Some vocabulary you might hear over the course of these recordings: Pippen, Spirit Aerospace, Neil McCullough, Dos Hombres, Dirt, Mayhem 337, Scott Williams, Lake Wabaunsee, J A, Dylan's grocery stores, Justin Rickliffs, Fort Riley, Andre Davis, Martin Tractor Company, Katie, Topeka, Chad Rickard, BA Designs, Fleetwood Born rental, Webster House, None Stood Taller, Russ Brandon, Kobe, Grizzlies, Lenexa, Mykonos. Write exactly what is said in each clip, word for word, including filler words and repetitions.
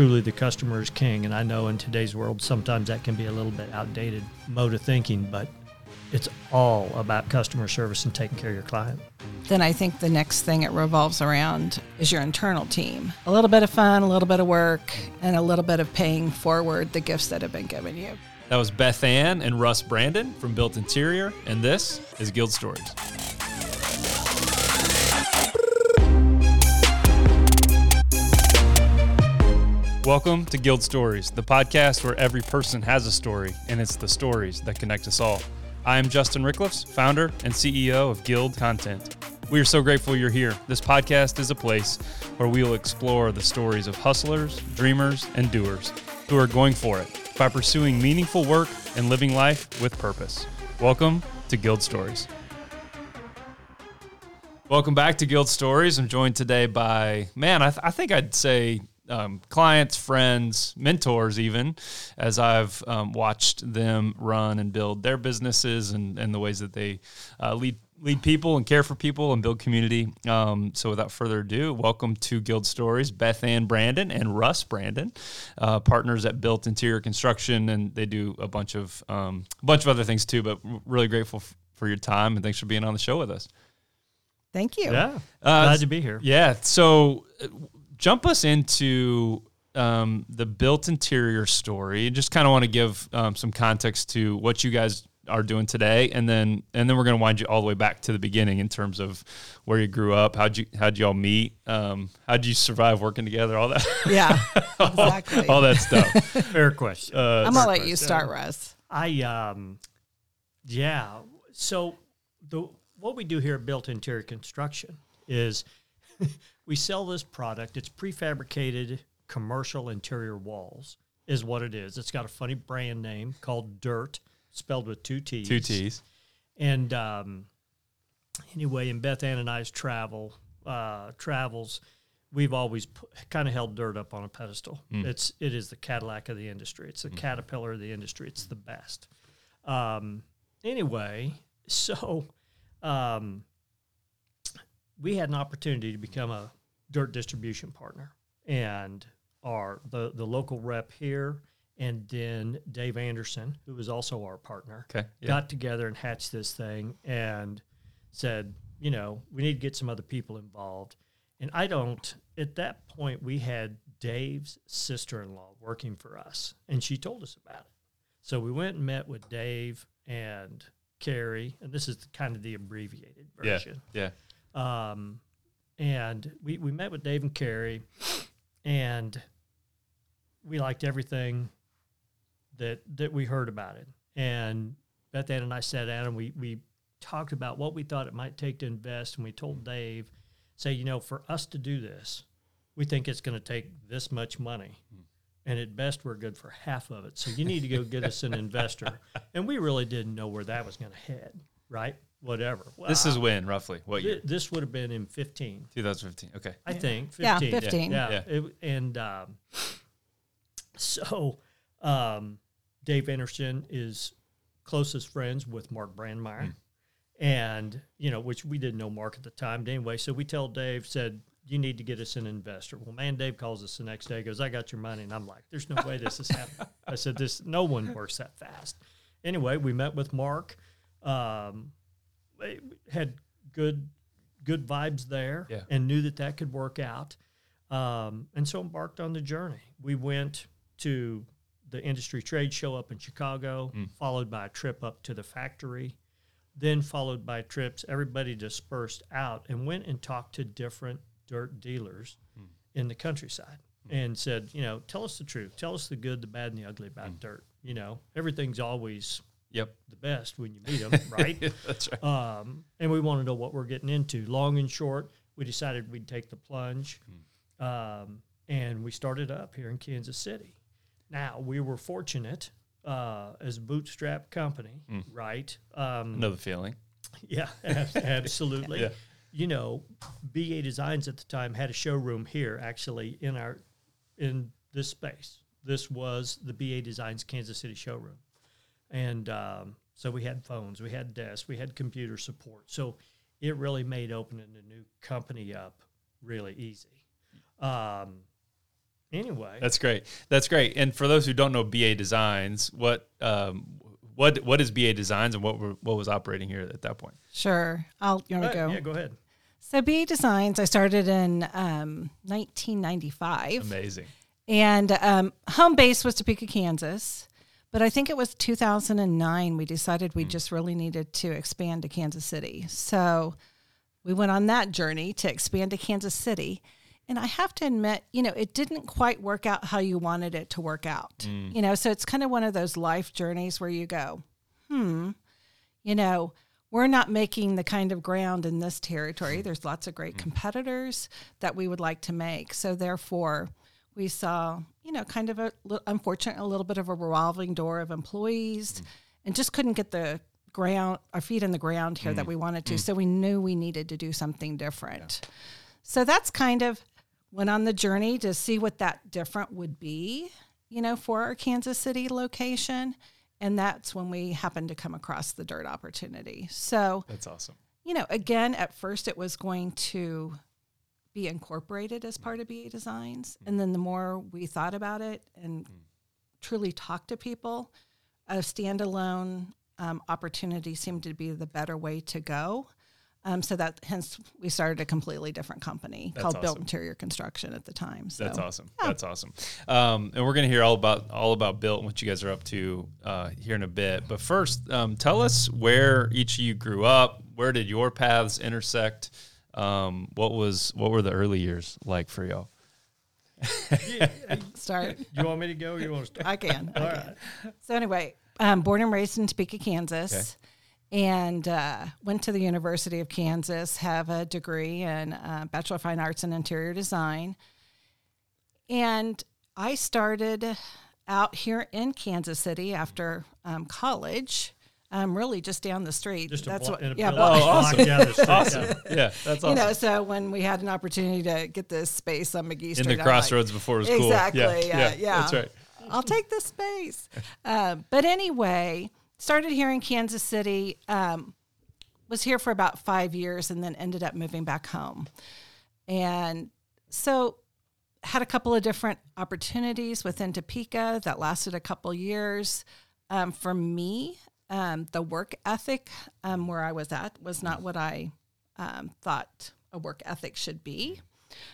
truly the customer is king. And I know in today's world, sometimes that can be a little bit outdated mode of thinking, but it's all about customer service and taking care of your client. Then I think the next thing it revolves around is your internal team. A little bit of fun, a little bit of work, and a little bit of paying forward the gifts that have been given you. That was Beth Ann and Russ Brandon from Built Interior, and this is Guild Stories. Welcome to Guild Stories, the podcast where every person has a story, and it's the stories that connect us all. I am Justin Rickliffs, founder and C E O of Guild Content. We are so grateful you're here. This podcast is a place where we will explore the stories of hustlers, dreamers, and doers who are going for it by pursuing meaningful work and living life with purpose. Welcome to Guild Stories. Welcome back to Guild Stories. I'm joined today by, man, I, th- I think I'd say... Um, clients, friends, mentors even, as I've um, watched them run and build their businesses and, and the ways that they uh, lead lead people and care for people and build community. Um, so without further ado, welcome to Guild Stories, Beth Ann Brandon and Russ Brandon, uh, partners at Built Interior Construction, and they do a bunch of um, a bunch of other things too, but really grateful f- for your time and thanks for being on the show with us. Thank you. Yeah, uh, glad to be here. Yeah, so... Uh, Jump us into um, the Built Interior story. Just kind of want to give um, some context to what you guys are doing today, and then and then we're going to wind you all the way back to the beginning in terms of where you grew up, how'd you how'd y'all meet, um, how'd you survive working together, all that. Yeah, exactly. all, all that stuff. Fair question. Uh, I'm gonna let you start, Russ. I um, yeah. So the what we do here at Built Interior Construction is. We sell this product. It's prefabricated commercial interior walls is what it is. It's got a funny brand name called Dirt, spelled with two T's. Two T's. And um, anyway, in Beth Ann and I's travel, uh, travels, we've always p- kind of held Dirt up on a pedestal. Mm. It's, it is the Cadillac of the industry. It's the mm. Caterpillar of the industry. It's the best. Um, anyway, so um, we had an opportunity to become a Dirt distribution partner, and our the, the local rep here, and then Dave Anderson, who was also our partner, okay, yeah. got together and hatched this thing and said, you know, we need to get some other people involved. And I don't, at that point, we had Dave's sister-in-law working for us, and she told us about it. So we went and met with Dave and Carrie, and this is the, kind of the abbreviated version. Yeah, yeah. Um, And we, we met with Dave and Carrie, and we liked everything that that we heard about it. And Beth Ann and I sat down, and we, we talked about what we thought it might take to invest, and we told Dave, say, you know, for us to do this, we think it's going to take this much money, and at best we're good for half of it. So you need to go get us an investor. And we really didn't know where that was going to head, right? Whatever. Well, this is when, roughly, what year? This would have been in fifteen twenty fifteen, okay. I think, fifteen. Yeah, fifteen. Yeah, yeah. yeah. It, and um, so um, Dave Anderson is closest friends with Mark Brandmeier, mm. and, you know, which we didn't know Mark at the time. Anyway, so we tell Dave, said, you need to get us an investor. Well, man, Dave calls us the next day, goes, I got your money. And I'm like, there's no way this is happening. I said, this, no one works that fast. Anyway, we met with Mark. Um, had good good vibes there yeah. and knew that that could work out. Um, and so embarked on the journey. We went to the industry trade show up in Chicago, mm. followed by a trip up to the factory, then followed by trips. Everybody dispersed out and went and talked to different Dirt dealers mm. in the countryside mm. and said, you know, tell us the truth. Tell us the good, the bad, and the ugly about mm. Dirt. You know, everything's always... Yep, the best when you meet them, right? That's right. Um, and we want to know what we're getting into. Long and short, we decided we'd take the plunge, hmm. um, and we started up here in Kansas City. Now, we were fortunate uh, as a bootstrap company, hmm. right? Um, Another feeling. Yeah, absolutely. yeah. You know, B A Designs at the time had a showroom here, actually, in our in this space. This was the B A Designs Kansas City showroom. And um, so we had phones, we had desks, we had computer support. So it really made opening a new company up really easy. Um, anyway. That's great. That's great. And for those who don't know B A Designs, what um, what what is B A Designs and what were, what was operating here at that point? Sure. I'll you want to go? Yeah, go ahead. So B A Designs, I started in um, nineteen ninety-five. Amazing. And um, home base was Topeka, Kansas. But I think it was two thousand nine we decided we mm. just really needed to expand to Kansas City. So we went on that journey to expand to Kansas City. And I have to admit, you know, it didn't quite work out how you wanted it to work out. Mm. You know, so it's kind of one of those life journeys where you go, hmm, you know, we're not making the kind of ground in this territory. There's lots of great mm. competitors that we would like to make. So therefore, we saw, you know, kind of a unfortunate, a little bit of a revolving door of employees mm. and just couldn't get the ground, our feet in the ground here mm. that we wanted to. Mm. So we knew we needed to do something different. Yeah. So that's kind of went on the journey to see what that different would be, you know, for our Kansas City location. And that's when we happened to come across the Dirt opportunity. So that's awesome. You know, again, at first it was going to be incorporated as part of B A Designs. Mm-hmm. And then the more we thought about it and mm-hmm. truly talked to people, a standalone um, opportunity seemed to be the better way to go. Um, so that hence we started a completely different company That's called awesome. Built Interior Construction at the time. So, That's awesome. Yeah. That's awesome. Um, and we're going to hear all about all about Built and what you guys are up to uh, here in a bit. But first, um, tell us where each of you grew up. Where did your paths intersect? Um, what was what were the early years like for y'all? yeah. Start. You want me to go? Or you want to start? I can. All I can. Right. So anyway, um, born and raised in Topeka, Kansas. Okay. And uh, went to the University of Kansas, have a degree in uh, Bachelor of Fine Arts in Interior Design. And I started out here in Kansas City after um, college, um, really just down the street. Just that's a blo- what, in a yeah, block. Oh, awesome. down the street. Awesome. Yeah, that's awesome. You know, so when we had an opportunity to get this space on McGee Street. In the crossroads like, before it was exactly, cool. Exactly, yeah, yeah, yeah, yeah. That's right. I'll take this space. Uh, but anyway... Started here in Kansas City, um, was here for about five years, and then ended up moving back home. And so had a couple of different opportunities within Topeka that lasted a couple years. Um, for me, um, the work ethic um, where I was at was not what I um, thought a work ethic should be.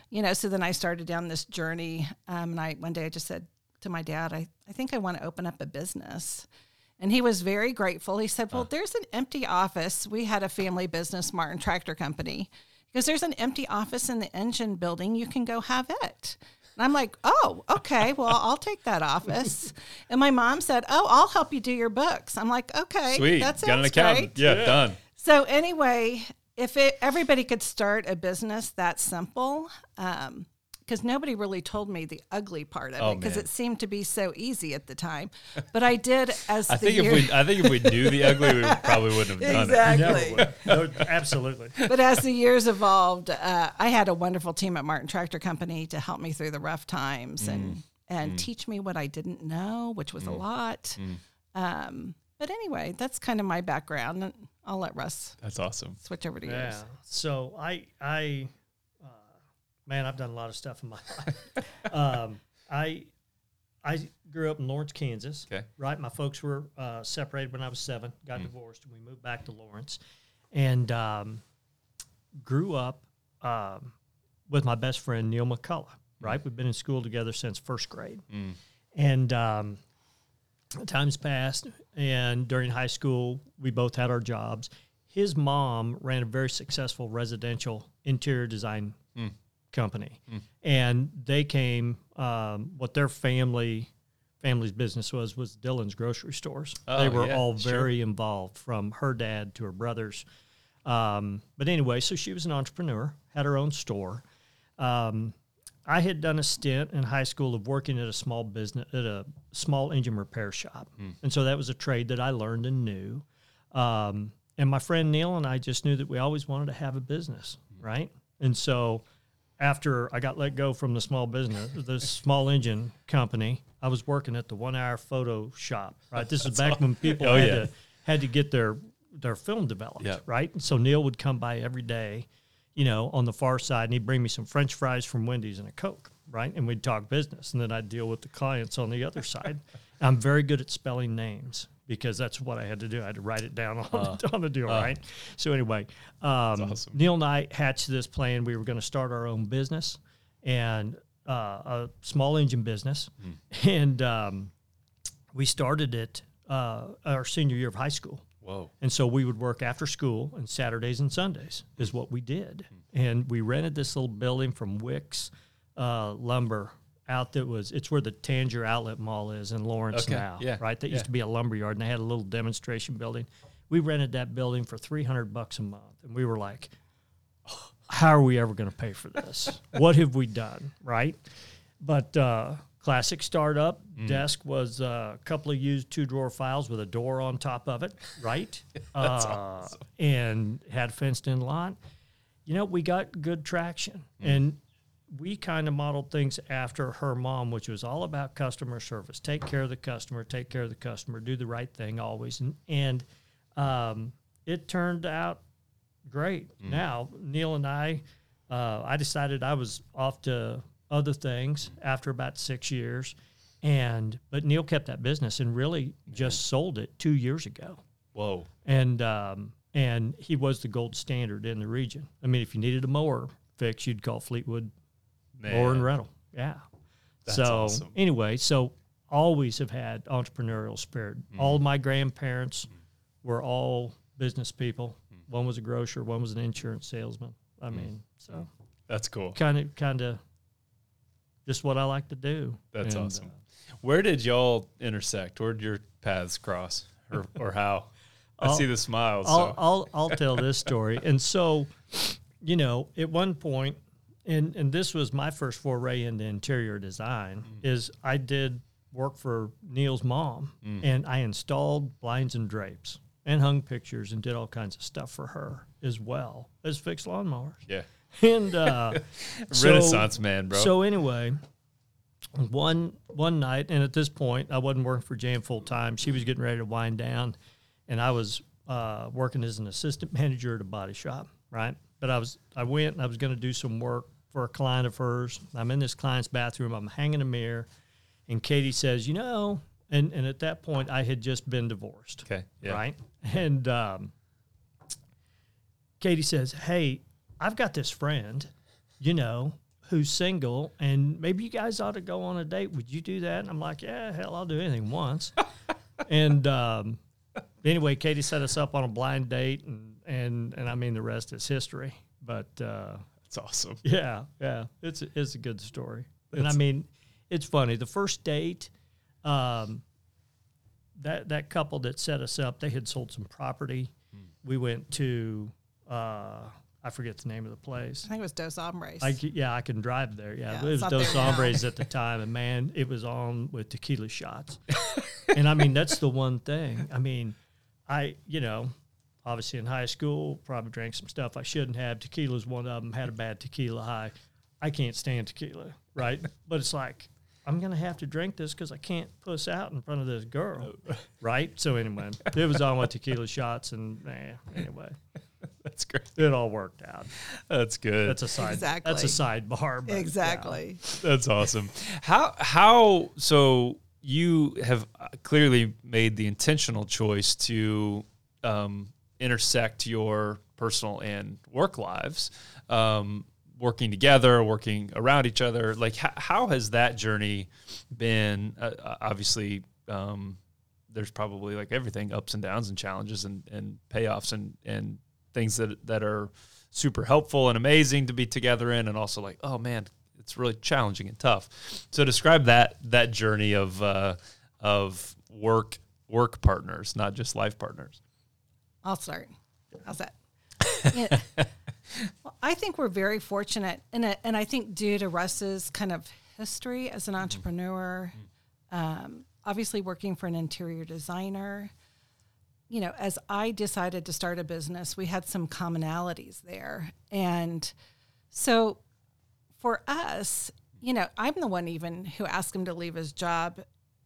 You know, so then I started down this journey, um, and I one day I just said to my dad, I, I think I want to open up a business. And he was very grateful. He said, well, uh. there's an empty office. We had a family business, Martin Tractor Company. Because there's an empty office in the engine building. You can go have it. And I'm like, oh, okay. Well, I'll take that office. And my mom said, oh, I'll help you do your books. I'm like, okay. Sweet. That sounds Got an accountant. Great. Yeah, yeah, done. So anyway, if it, everybody could start a business that simple, um, because nobody really told me the ugly part of oh, it, because it seemed to be so easy at the time. But I did as I the think year... if we, I think if we knew the ugly, we probably wouldn't have done exactly. it. Exactly. No, absolutely. But as the years evolved, uh, I had a wonderful team at Martin Tractor Company to help me through the rough times mm. and, and mm. teach me what I didn't know, which was mm. a lot. Mm. Um, but anyway, that's kind of my background. And I'll let Russ that's awesome. Switch over to yeah. yours. So I... I Man, I've done a lot of stuff in my life. um, I I grew up in Lawrence, Kansas. Okay. Right? My folks were uh, separated when I was seven, got mm. divorced, and we moved back to Lawrence. And um, grew up um, with my best friend, Neil McCullough. Right? We've been in school together since first grade. Mm. And um, times passed, and during high school, we both had our jobs. His mom ran a very successful residential interior design mm. company. Mm. And they came, um, what their family family's business was, was Dylan's grocery stores. Oh, they were yeah, all very sure. involved, from her dad to her brothers. Um, but anyway, so she was an entrepreneur, had her own store. Um, I had done a stint in high school of working at a small business, at a small engine repair shop. Mm. And so that was a trade that I learned and knew. Um, and my friend Neil and I just knew that we always wanted to have a business, mm. right? And so... After I got let go from the small business, the small engine company, I was working at the one-hour photo shop, right? This is back all. when people oh, had, yeah. to, had to get their their film developed, yeah. right? And so Neil would come by every day, you know, on the far side, and he'd bring me some French fries from Wendy's and a Coke, right? And we'd talk business, and then I'd deal with the clients on the other side. I'm very good at spelling names because that's what I had to do. I had to write it down on, uh, on the deal, uh, right? So anyway, um, awesome. Neil and I hatched this plan. We were going to start our own business, and uh, a small engine business. Mm. And um, we started it uh, our senior year of high school. Whoa. And so we would work after school, and Saturdays and Sundays is what we did. Mm. And we rented this little building from Wicks uh, Lumber out that was, it's where the Tangier Outlet Mall is in Lawrence okay. now, yeah. right? That yeah. used to be a lumber yard, and they had a little demonstration building. We rented that building for three hundred bucks a month, and we were like, oh, how are we ever going to pay for this? What have we done, right? But uh, classic startup. Mm. Desk was uh, a couple of used two-drawer files with a door on top of it, right? That's uh, awesome. And had a fenced-in lot. You know, we got good traction. Mm. And we kind of modeled things after her mom, which was all about customer service. Take care of the customer, take care of the customer, do the right thing always. And, and um, it turned out great. Mm. Now, Neil and I, uh, I decided I was off to other things after about six years. And but Neil kept that business and really just sold it two years ago. Whoa. And um, and he was the gold standard in the region. I mean, if you needed a mower fix, you'd call Fleetwood Born rental. Yeah. That's so awesome. Anyway, so always have had entrepreneurial spirit. Mm. All my grandparents mm. were all business people. Mm. One was a grocer, one was an insurance salesman. I mm. mean, so that's cool. Kind of kind of just what I like to do. That's and, awesome. Uh, Where did y'all intersect? Where did your paths cross or, or how? I I'll, see the smiles. I'll, so. I'll, I'll tell this story. And so, you know, at one point, And and this was my first foray into interior design, mm. is I did work for Neil's mom, mm. and I installed blinds and drapes and hung pictures and did all kinds of stuff for her as well as fixed lawnmowers. Yeah. And uh, Renaissance so, man, bro. So anyway, one one night, and at this point, I wasn't working for Jane full time. She was getting ready to wind down, and I was uh, working as an assistant manager at a body shop, right? But I was I went and I was going to do some work for a client of hers. I'm in this client's bathroom. I'm hanging a mirror. And Katie says, you know, and, and at that point, I had just been divorced. Okay. Yeah. Right? And um, Katie says, hey, I've got this friend, you know, who's single, and maybe you guys ought to go on a date. Would you do that? And I'm like, yeah, hell, I'll do anything once. And um, anyway, Katie set us up on a blind date, and, and, and I mean, the rest is history. But uh it's awesome. Yeah, yeah. It's it's a good story. That's and I mean, it's funny. The first date, um, that that couple that set us up, they had sold some property. Hmm. We went to uh, I forget the name of the place. I think it was Dos Hombres. I, yeah, I can drive there. Yeah, yeah it was Dos Hombres now. At the time, and man, it was on with tequila shots. And I mean, that's the one thing. I mean, I you know. Obviously, in high school, probably drank some stuff I shouldn't have. Tequila's one of them. Had a bad tequila high. I can't stand tequila, right? But it's like, I'm going to have to drink this because I can't puss out in front of this girl, right? So anyway, it was on with tequila shots, and eh, anyway. That's great. It all worked out. That's good. That's a side. Exactly. That's a sidebar. Exactly. Yeah. That's awesome. How how so you have clearly made the intentional choice to um, intersect your personal and work lives, um, working together, working around each other. Like h- how has that journey been? Uh, obviously, um, there's probably like everything, ups and downs and challenges and, and payoffs and, and things that, that are super helpful and amazing to be together in. And also like, oh man, it's really challenging and tough. So describe that, that journey of, uh, of work, work partners, not just life partners. I'll start. How's that? Yeah. Well, I think we're very fortunate, and and I think due to Russ's kind of history as an entrepreneur, mm-hmm. um, obviously working for an interior designer, you know, as I decided to start a business, we had some commonalities there, and so for us, you know, I'm the one even who asked him to leave his job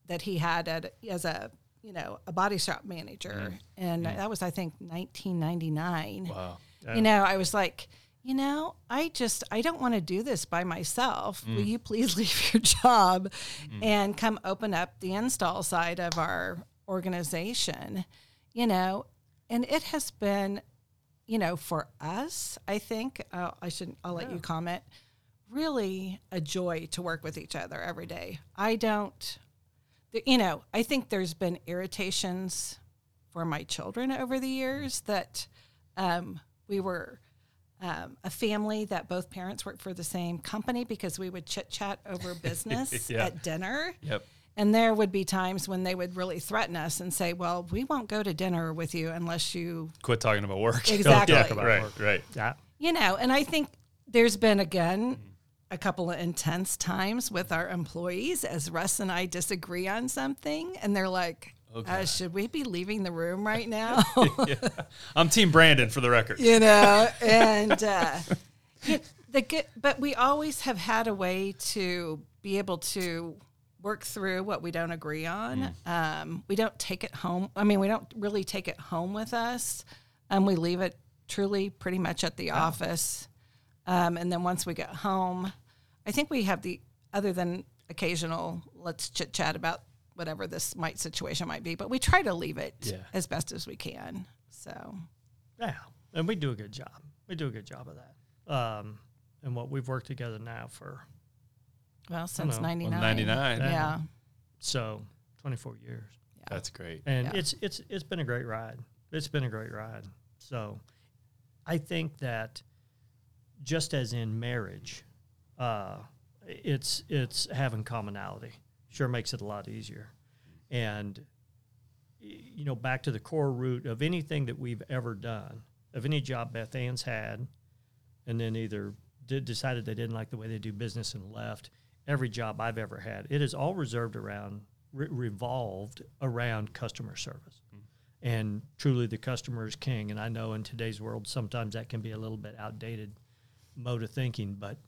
that he had at as a you know, a body shop manager. Mm. And mm. that was, I think, nineteen ninety-nine. Wow. Yeah. You know, I was like, you know, I just, I don't want to do this by myself. Mm. Will you please leave your job mm. and come open up the install side of our organization, you know? And it has been, you know, for us, I think, uh, I shouldn't, I'll let yeah. you comment, really a joy to work with each other every day. I don't, you know, I think there's been irritations for my children over the years that um, we were, Um, a family that both parents worked for the same company because we would chit-chat over business yeah. at dinner. Yep. And there would be times when they would really threaten us and say, well, we won't go to dinner with you unless you... Quit talking about work. Exactly. Don't talk about right, work. Right. Yeah. You know, and I think there's been, again, a couple of intense times with our employees as Russ and I disagree on something, and they're like... Okay. Uh, should we be leaving the room right now? yeah. I'm Team Brandon for the record. You know, and uh, the but we always have had a way to be able to work through what we don't agree on. Mm. Um, we don't take it home. I mean, we don't really take it home with us. Um, we leave it truly pretty much at the oh. office. Um, and then once we get home, I think we have the, other than occasional, let's chit chat about whatever this might situation might be, but we try to leave it yeah. as best as we can. So, yeah, and we do a good job. We do a good job of that. Um, and what we've worked together now for well since ninety-nine, ninety-nine, yeah. yeah. So twenty-four years. Yeah. That's great, and yeah. it's it's it's been a great ride. It's been a great ride. So, I think that just as in marriage, uh, it's it's having commonality. Sure makes it a lot easier. And, you know, back to the core root of anything that we've ever done, of any job Beth Ann's had, and then either did, decided they didn't like the way they do business and left, every job I've ever had, it is all reserved around, re- revolved around customer service. Mm-hmm. And truly the customer is king. And I know in today's world, sometimes that can be a little bit outdated mode of thinking, but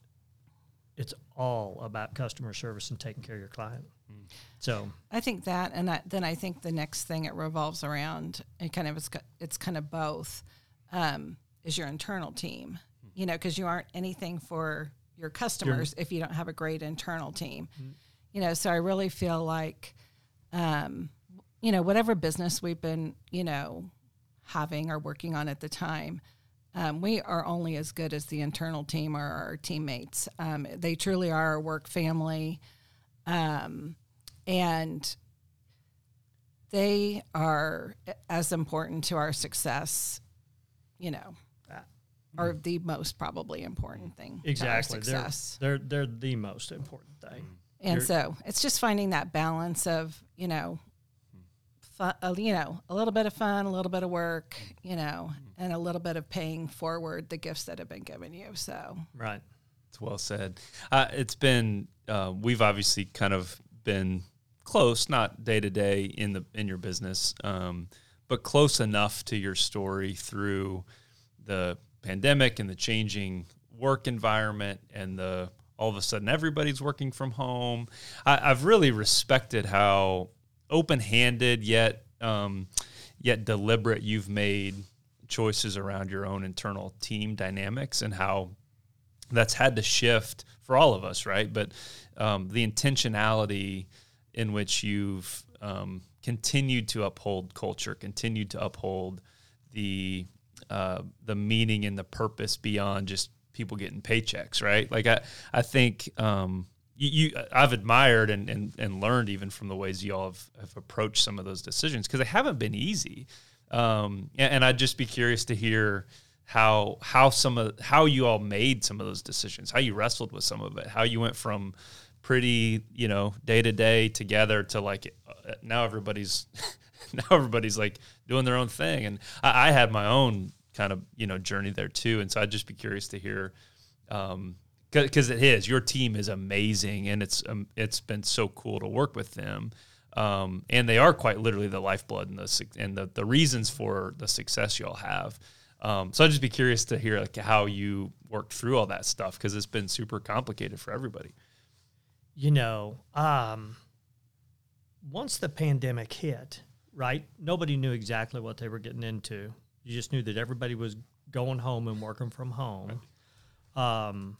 it's all about customer service and taking care of your client. Mm. So I think that, and I, then I think the next thing it revolves around, and kind of it's, it's kind of both, um, is your internal team. Mm. You know, because you aren't anything for your customers your, if you don't have a great internal team. Mm. You know, so I really feel like, um, you know, whatever business we've been, you know, having or working on at the time, Um, we are only as good as the internal team or our teammates. Um, they truly are our work family. Um, and they are as important to our success, you know, uh, are the most probably important thing. Exactly. To our success. They're, they're, they're the most important thing. And You're- so it's just finding that balance of, you know, Fun, uh, you know, a little bit of fun, a little bit of work, you know, and a little bit of paying forward the gifts that have been given you. So, right. It's well said. Uh, it's been, uh, we've obviously kind of been close, not day to day in the, in your business, um, but close enough to your story through the pandemic and the changing work environment and the, all of a sudden everybody's working from home. I, I've really respected how open-handed yet um, yet deliberate you've made choices around your own internal team dynamics and how that's had to shift for all of us, right? But um, the intentionality in which you've um, continued to uphold culture, continued to uphold the uh, the meaning and the purpose beyond just people getting paychecks, right? Like I, I think... Um, You, you, I've admired and, and, and learned even from the ways you all have, have approached some of those decisions because they haven't been easy. Um, and, and I'd just be curious to hear how how some of how you all made some of those decisions, how you wrestled with some of it, how you went from pretty you know day to day together to like uh, now everybody's now everybody's like doing their own thing. And I, I had my own kind of you know journey there too. And so I'd just be curious to hear. Um, Because it is, your team is amazing, and it's um, it's been so cool to work with them, um, and they are quite literally the lifeblood and the and the, the reasons for the success y'all have. Um, so I'd just be curious to hear like how you worked through all that stuff because it's been super complicated for everybody. You know, um, once the pandemic hit, right? Nobody knew exactly what they were getting into. You just knew that everybody was going home and working from home. Right. um,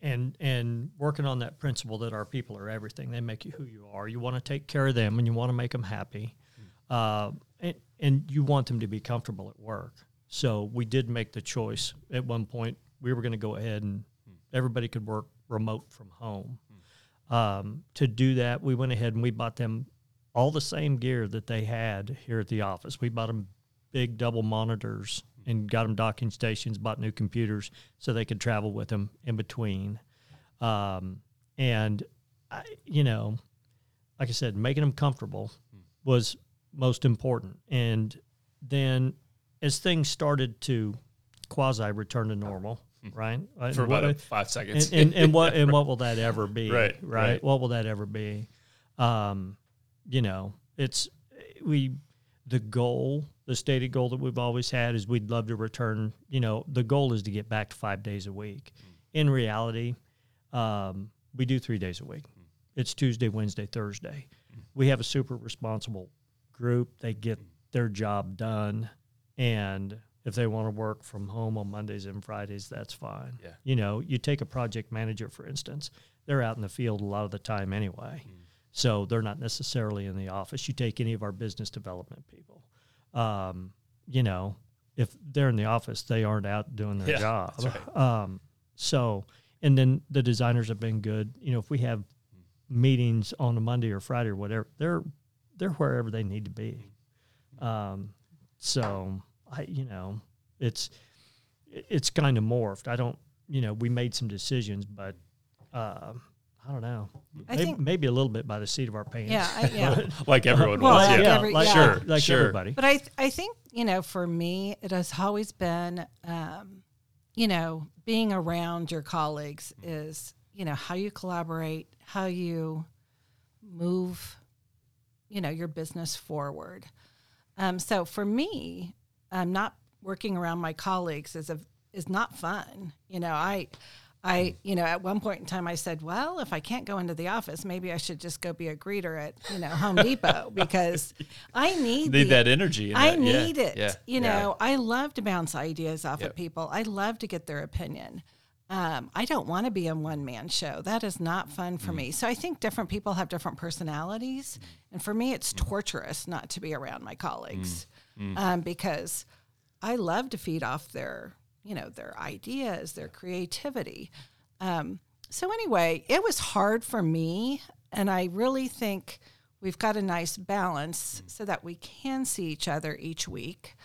and and working on that principle that our people are everything. They make you who you are. You want to take care of them, and you want to make them happy, uh, and and you want them to be comfortable at work. So we did make the choice at one point. We were going to go ahead and everybody could work remote from home. Um, to do that, we went ahead and we bought them all the same gear that they had here at the office. We bought them big double monitors and got them docking stations, bought new computers so they could travel with them in between. Um, and, I, you know, like I said, making them comfortable was most important. And then as things started to quasi-return to normal, right? For about what, five seconds. And, and, and what and what will that ever be? Right, right. Right. What will that ever be? Um, you know, it's we the goal, the stated goal that we've always had is we'd love to return. You know, the goal is to get back to five days a week. Mm. In reality, um, we do three days a week. Mm. It's Tuesday, Wednesday, Thursday. Mm. We have a super responsible group. They get their job done, and if they want to work from home on Mondays and Fridays, that's fine. Yeah. You know, you take a project manager, for instance, they're out in the field a lot of the time anyway. Mm. So they're not necessarily in the office. You take any of our business development people. Um, you know, if they're in the office, they aren't out doing their yeah, job. That's right. Um, so, and then the designers have been good. You know, if we have meetings on a Monday or Friday or whatever, they're, they're wherever they need to be. Um, so... I, you know, it's it's kind of morphed. I don't, you know, we made some decisions, but uh, I don't know. I maybe, think, maybe a little bit by the seat of our pants. Yeah, I, yeah. Like everyone well, was. Like yeah, every, like, yeah. Sure, like sure. everybody. But I, th- I think, you know, for me, it has always been, um, you know, being around your colleagues is, you know, how you collaborate, how you move, you know, your business forward. Um, so for me, Um, not working around my colleagues is a, is not fun. You know, I, I, you know, at one point in time I said, well, if I can't go into the office, maybe I should just go be a greeter at, you know, Home Depot because I need, need the, that energy. I that. need yeah. it. Yeah. You know, yeah. I love to bounce ideas off yep. of people. I love to get their opinion. Um, I don't want to be a one-man show. That is not fun for mm. me. So I think different people have different personalities. Mm. And for me, it's mm. torturous not to be around my colleagues. Mm. Mm. Um, because I love to feed off their, you know, their ideas, their creativity. Um, so anyway, it was hard for me, and I really think we've got a nice balance mm. so that we can see each other each week,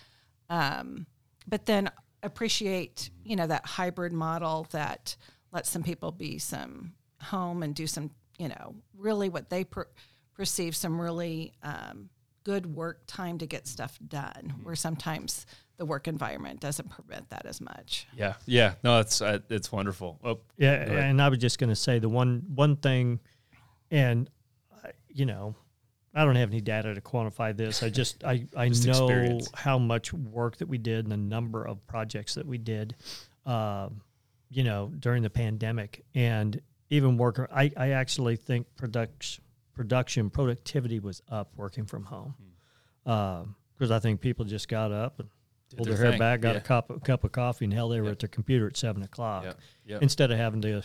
um, but then appreciate, you know, that hybrid model that lets some people be some home and do some, you know, really what they per- perceive some really um, good work time to get stuff done, where sometimes the work environment doesn't permit that as much. Yeah. Yeah. No, it's, uh, it's wonderful. Oh, yeah. And I was just going to say the one, one thing, and I, you know, I don't have any data to quantify this. I just, I, I just know experience. How much work that we did and the number of projects that we did, um, you know, during the pandemic and even worker. I, I actually think production, Production productivity was up working from home because mm. um, I think people just got up and Did pulled their, their hair thing. back, got yeah. a cup, a cup of coffee, and hell, they were yep. at their computer at seven o'clock yep. Yep. instead of having to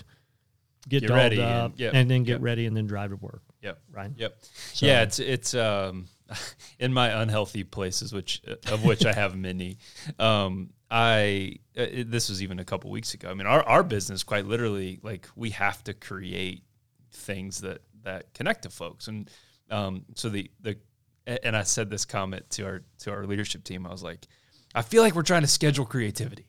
get, get dolled up and, yep. and then get yep. ready and then drive to work. Yep. Right. Yep. So, yeah. It's it's um, in my unhealthy places, which of which I have many. Um, I uh, this was even a couple weeks ago. I mean, our our business quite literally, like we have to create things that. that connect to folks. And um, so the, the, and I said this comment to our, to our leadership team. I was like, I feel like we're trying to schedule creativity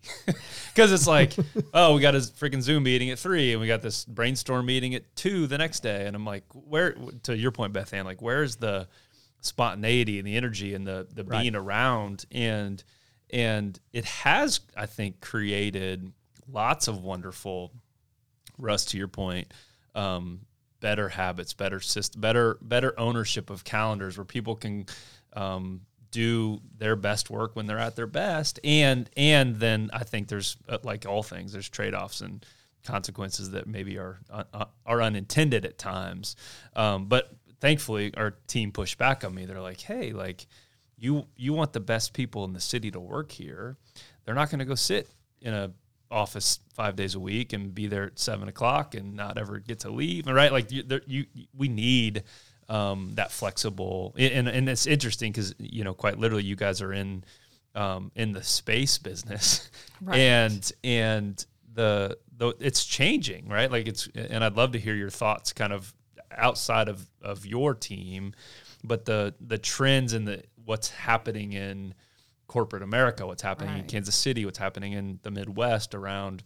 because it's like, oh, we got a freaking Zoom meeting at three and we got this brainstorm meeting at two the next day. And I'm like, where, to your point, Beth Ann, like, where's the spontaneity and the energy and the, the right. being around? And, and it has, I think, created lots of wonderful, Russ, to your point, um, better habits, better system, better better ownership of calendars where people can um, do their best work when they're at their best. And and then I think there's, like all things, there's trade-offs and consequences that maybe are uh, are unintended at times. Um, but thankfully, our team pushed back on me. They're like, hey, like you you want the best people in the city to work here. They're not going to go sit in a office five days a week and be there at seven o'clock and not ever get to leave. Right. Like you, there, you we need um, that flexible. And, and it's interesting because, you know, quite literally you guys are in, um, in the space business, right. and, and the, the, it's changing, right? Like it's, and I'd love to hear your thoughts kind of outside of, of your team, but the, the trends and the, what's happening in corporate America, what's happening right. in Kansas City, what's happening in the Midwest around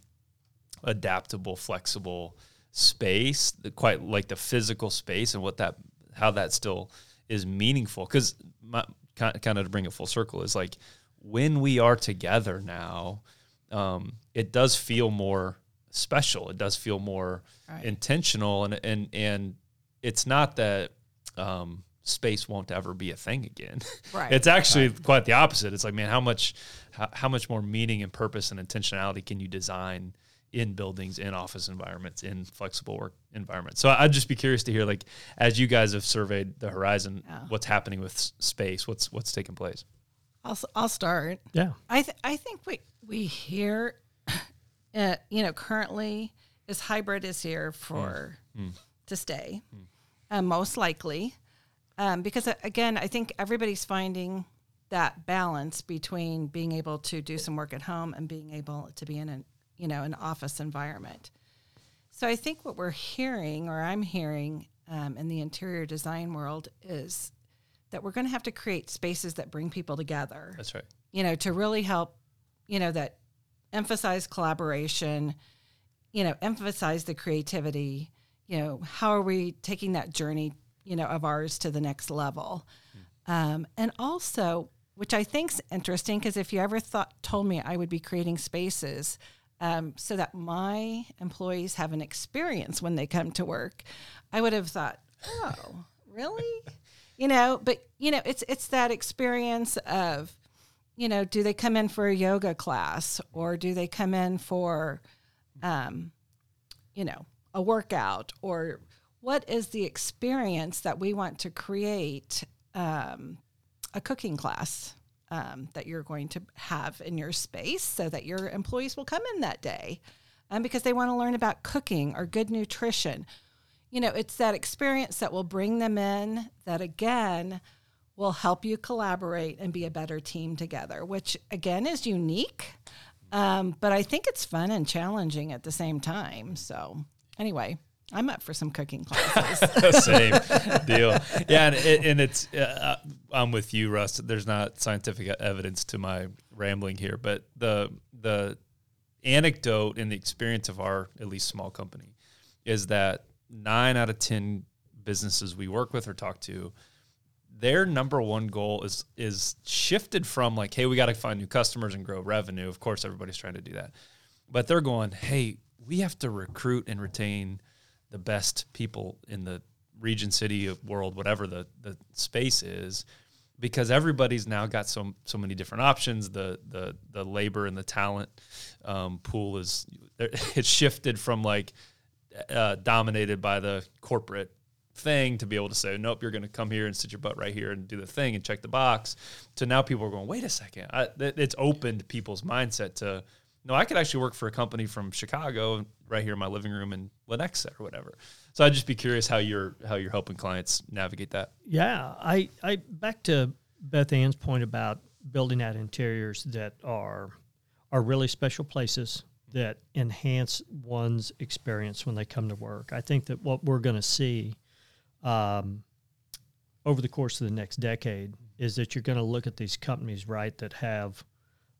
adaptable, flexible space, the, quite like the physical space and what that, how that still is meaningful. Cause my kind of to bring it full circle is like when we are together now, um, it does feel more special. It does feel more right. intentional. And, and, and it's not that, um, space won't ever be a thing again. Right. It's actually right. quite the opposite. It's like, man, how much, how, how much more meaning and purpose and intentionality can you design in buildings, in office environments, in flexible work environments? So I'd just be curious to hear, like, as you guys have surveyed the horizon, yeah. what's happening with space, what's, what's taking place. I'll, I'll start. Yeah. I th- I think we, we hear, uh, you know, currently is hybrid is here for, mm. to stay, mm. uh, most likely. Um, because, again, I think everybody's finding that balance between being able to do some work at home and being able to be in an, you know, an office environment. So I think what we're hearing, or I'm hearing um, in the interior design world, is that we're going to have to create spaces that bring people together. That's right. You know, to really help, you know, that emphasize collaboration, you know, emphasize the creativity, you know, how are we taking that journey you know, of ours to the next level. Um, and also, which I think's interesting, because if you ever thought, told me I would be creating spaces um, so that my employees have an experience when they come to work, I would have thought, oh, really? You know, but, you know, it's it's that experience of, you know, do they come in for a yoga class or do they come in for, um, you know, a workout or what is the experience that we want to create um, a cooking class um, that you're going to have in your space so that your employees will come in that day um, because they want to learn about cooking or good nutrition. You know, it's that experience that will bring them in that, again, will help you collaborate and be a better team together, which, again, is unique. Um, but I think it's fun and challenging at the same time. So anyway. I'm up for some cooking classes. Same deal. Yeah, and, it, and it's uh, I'm with you, Russ. There's not scientific evidence to my rambling here, but the the anecdote and the experience of our at least small company is that nine out of ten businesses we work with or talk to, their number one goal is is shifted from like, hey, we got to find new customers and grow revenue. Of course, everybody's trying to do that, but they're going, hey, we have to recruit and retain the best people in the region, city, world, whatever the, the space is, because everybody's now got so so many different options. The the the labor and the talent um, pool is it's shifted from like uh, dominated by the corporate thing to be able to say, nope, you're going to come here and sit your butt right here and do the thing and check the box. To now people are going, wait a second, I, it's opened people's mindset to. No, I could actually work for a company from Chicago right here in my living room in Lenexa or whatever. So I'd just be curious how you're how you're helping clients navigate that. Yeah, I, I back to Beth Ann's point about building out interiors that are are really special places that enhance one's experience when they come to work. I think that what we're going to see um, over the course of the next decade is that you're going to look at these companies, right, that have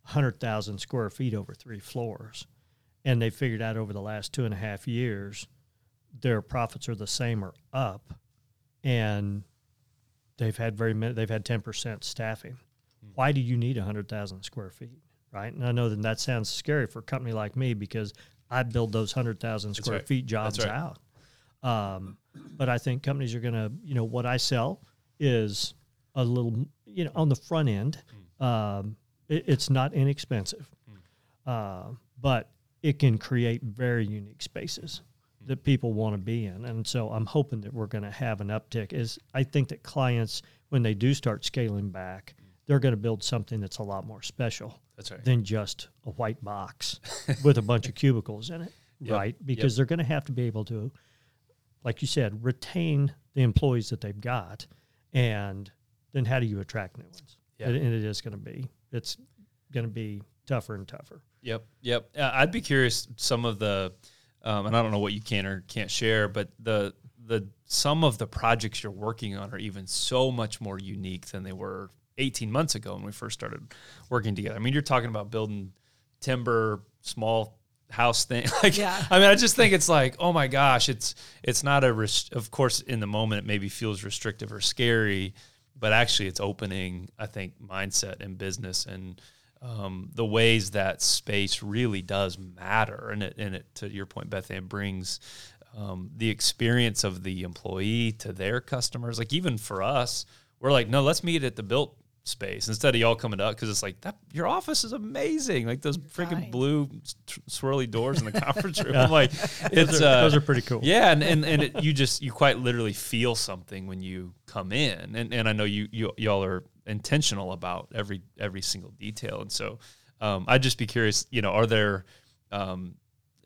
one hundred thousand square feet over three floors. And they figured out over the last two and a half years, their profits are the same or up. And they've had very many, they've had ten percent staffing. Why do you need one hundred thousand square feet, right? And I know that that sounds scary for a company like me because I build those one hundred thousand square right. feet jobs right. out. Um, but I think companies are going to, you know, what I sell is a little, you know, on the front end, um, it's not inexpensive, uh, but it can create very unique spaces that people want to be in. And so I'm hoping that we're going to have an uptick. Is I think that clients, when they do start scaling back, they're going to build something that's a lot more special that's right. than just a white box with a bunch of cubicles in it, yep. right? Because yep. they're going to have to be able to, like you said, retain the employees that they've got, and then how do you attract new ones? Yep. And it is going to be, it's going to be tougher and tougher. Yep, yep. Uh, I'd be curious, some of the, um, and I don't know what you can or can't share, but the, the some of the projects you're working on are even so much more unique than they were eighteen months ago when we first started working together. I mean, you're talking about building timber, small house thing. Like, yeah. I mean, I just think it's like, oh my gosh, it's, it's not a, rest- of course, in the moment, it maybe feels restrictive or scary, but actually it's opening, I think, mindset and business and um, the ways that space really does matter. And it, and it, to your point, Beth Ann, brings um, the experience of the employee to their customers. Like even for us, we're like, no, let's meet at the built space instead of y'all coming up, because it's like, that your office is amazing, like those freaking blue swirly doors in the conference room. Yeah. I'm like, it's those are, uh, those are pretty cool. Yeah, and and, and it, you just you quite literally feel something when you come in, and and I know you, you y'all are intentional about every every single detail, and so um, I'd just be curious, you know, are there um,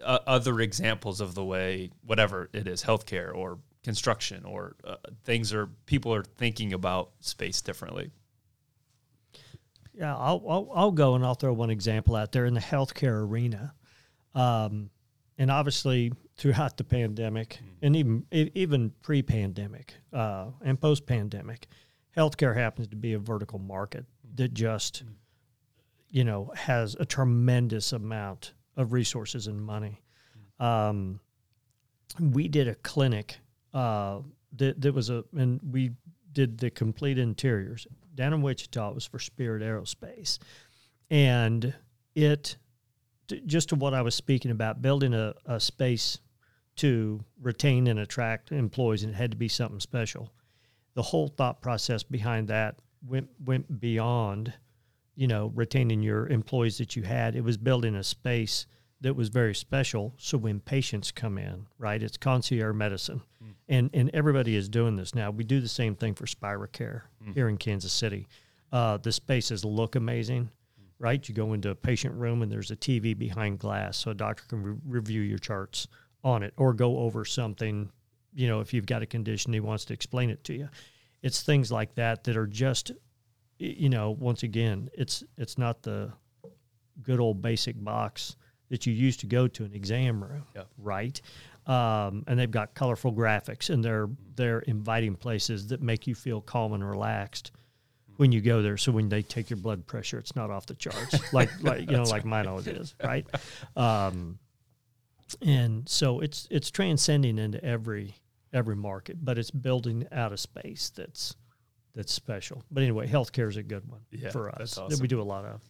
uh, other examples of the way, whatever it is, healthcare or construction or uh, things, or people are thinking about space differently? Yeah, I'll, I'll I'll go and I'll throw one example out there in the healthcare arena, um, and obviously throughout the pandemic mm-hmm. and even even pre-pandemic uh, and post-pandemic, healthcare happens to be a vertical market that just, mm-hmm. you know, has a tremendous amount of resources and money. Mm-hmm. Um, we did a clinic uh, that that was a and we did the complete interiors. Down in Wichita, it was for Spirit Aerospace. And it, t- just to what I was speaking about, building a, a space to retain and attract employees, and it had to be something special. The whole thought process behind that went went beyond, you know, retaining your employees that you had. It was building a space that was very special, so when patients come in, right, it's concierge medicine. Mm. And and everybody is doing this now. We do the same thing for SpiraCare mm. here in Kansas City. Uh, the spaces look amazing, mm. right? You go into a patient room and there's a T V behind glass, so a doctor can re- review your charts on it or go over something, you know, if you've got a condition, he wants to explain it to you. It's things like that that are just, you know, once again, it's it's not the good old basic box that you used to go to an exam room, yeah. right? Um, and they've got colorful graphics, and they're they're inviting places that make you feel calm and relaxed when you go there. So when they take your blood pressure, it's not off the charts, like like you know, like right. mine always is, right? Um, and so it's it's transcending into every every market, but it's building out a space that's that's special. But anyway, healthcare is a good one yeah, for us that's awesome. That we do a lot of.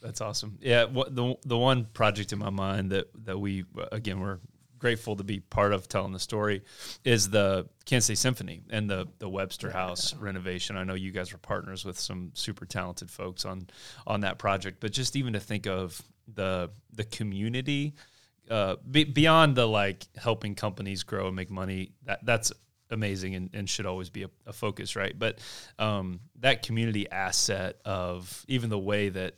That's awesome. Yeah, what, the the one project in my mind that, that we, again, we're grateful to be part of telling the story is the Kansas City Symphony and the, the Webster House renovation. I know you guys were partners with some super talented folks on on that project, but just even to think of the the community, uh, be, beyond the, like, helping companies grow and make money, that that's amazing and, and should always be a, a focus, right? But um, that community asset of even the way that,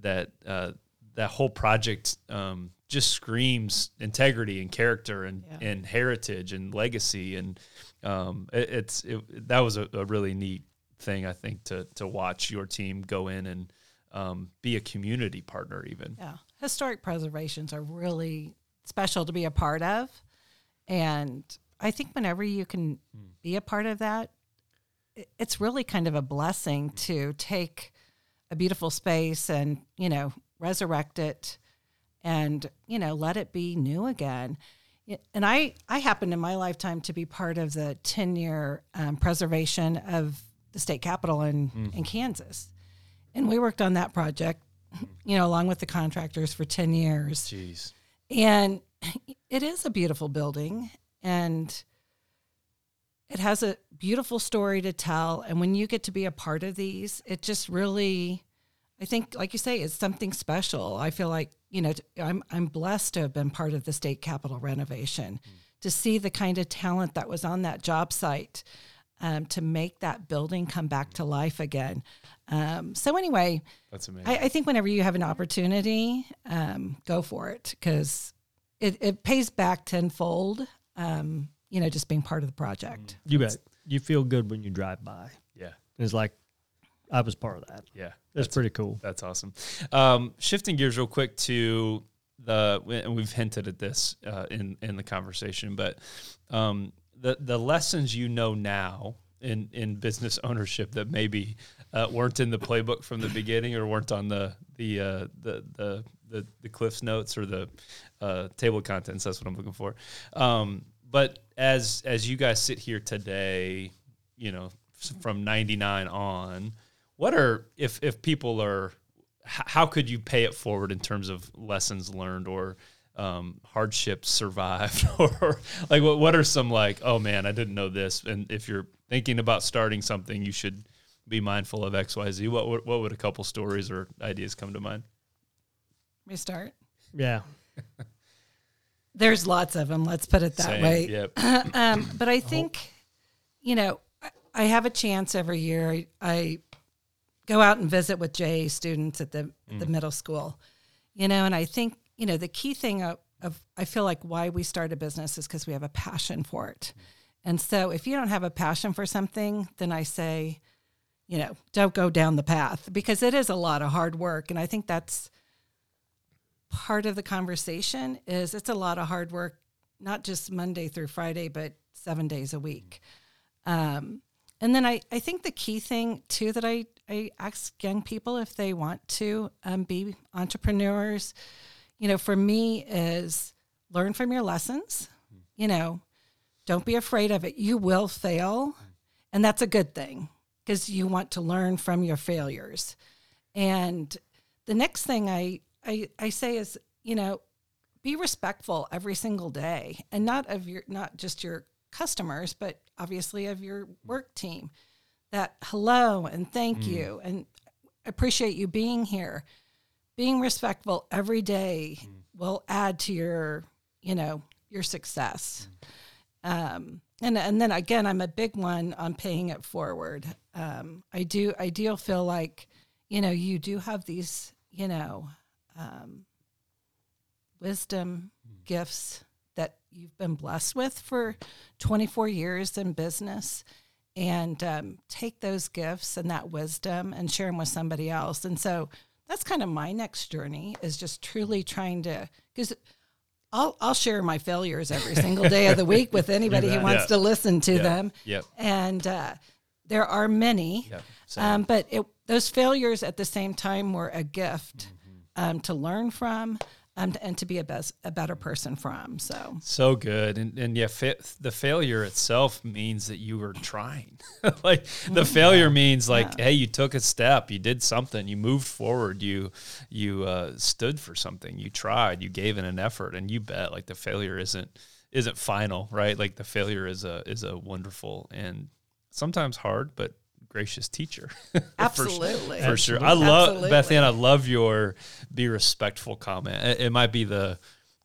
that uh, that whole project um, just screams integrity and character and, yeah. and heritage and legacy. And um, it, it's it, that was a, a really neat thing, I think, to to watch your team go in and um, be a community partner even. Yeah, historic preservations are really special to be a part of. And I think whenever you can mm. be a part of that, it's really kind of a blessing mm. to take a beautiful space and, you know, resurrect it and, you know, let it be new again. And I, I happened in my lifetime to be part of the ten-year um, preservation of the state capitol in, mm. in Kansas. And we worked on that project, you know, along with the contractors for ten years. Jeez. And it is a beautiful building and it has a beautiful story to tell. And when you get to be a part of these, it just really, I think, like you say, it's something special. I feel like, you know, I'm I'm blessed to have been part of the state capitol renovation, mm. to see the kind of talent that was on that job site, um, to make that building come back to life again. Um, so anyway, that's amazing. I, I think whenever you have an opportunity, um, go for it, because it, it pays back tenfold, um, you know, just being part of the project. You bet. You feel good when you drive by. Yeah. It's like, I was part of that. Yeah. That's, that's pretty cool. That's awesome. Um, shifting gears real quick to the, and we've hinted at this uh, in, in the conversation, but um, the, the lessons you know now in, in business ownership that maybe uh, weren't in the playbook from the beginning, or weren't on the, the, uh, the, the, the, the Cliff's notes or the uh, table of contents. That's what I'm looking for. Um, but as, as you guys sit here today, you know, from ninety-nine on, what are, if, if people are, how could you pay it forward in terms of lessons learned, or um, hardships survived, or like what, what are some like, oh man, I didn't know this. And if you're thinking about starting something, you should be mindful of X, Y, Z. What, what, what would a couple stories or ideas come to mind? Let me start. Yeah. There's lots of them. Let's put it that Same, way. Yep. um, but I think, oh. you know, I have a chance every year. I, I go out and visit with J A students at the mm. the middle school, you know, and I think, you know, the key thing of, of I feel like why we start a business is because we have a passion for it. Mm. And so if you don't have a passion for something, then I say, you know, don't go down the path, because it is a lot of hard work. And I think that's part of the conversation, is it's a lot of hard work, not just Monday through Friday, but seven days a week. Mm. Um And then I, I think the key thing, too, that I, I ask young people if they want to um, be entrepreneurs, you know, for me is learn from your lessons. You know, don't be afraid of it. You will fail, and that's a good thing, because you want to learn from your failures. And the next thing I, I, I say is, you know, be respectful every single day, and not of your, not just your customers, but obviously of your work team. That hello and thank mm. you, and appreciate you being here. Being respectful every day mm. will add to your, you know, your success. Mm. Um, and and then again, I'm a big one on paying it forward. Um, I do I do feel like, you know, you do have these, you know, um, wisdom mm. gifts that you've been blessed with for twenty-four years in business, and um, take those gifts and that wisdom and share them with somebody else. And so that's kind of my next journey, is just truly trying to, because I'll, I'll share my failures every single day of the week with anybody who wants yeah. to listen to yeah. them. Yeah. And uh, there are many, yeah. um, but it, those failures at the same time were a gift mm-hmm. um, to learn from. Um, and to be a, best, a better person from, so. So good. And, and yeah, fa- the failure itself means that you were trying. Like, the failure yeah. means, like, yeah. hey, you took a step, you did something, you moved forward, you you uh, stood for something, you tried, you gave in an effort, and you bet, like, the failure isn't isn't final, right? Like, the failure is a is a wonderful and sometimes hard, but gracious teacher. Absolutely. For, for sure. I love, Bethann, I love your be respectful comment. It, it might be the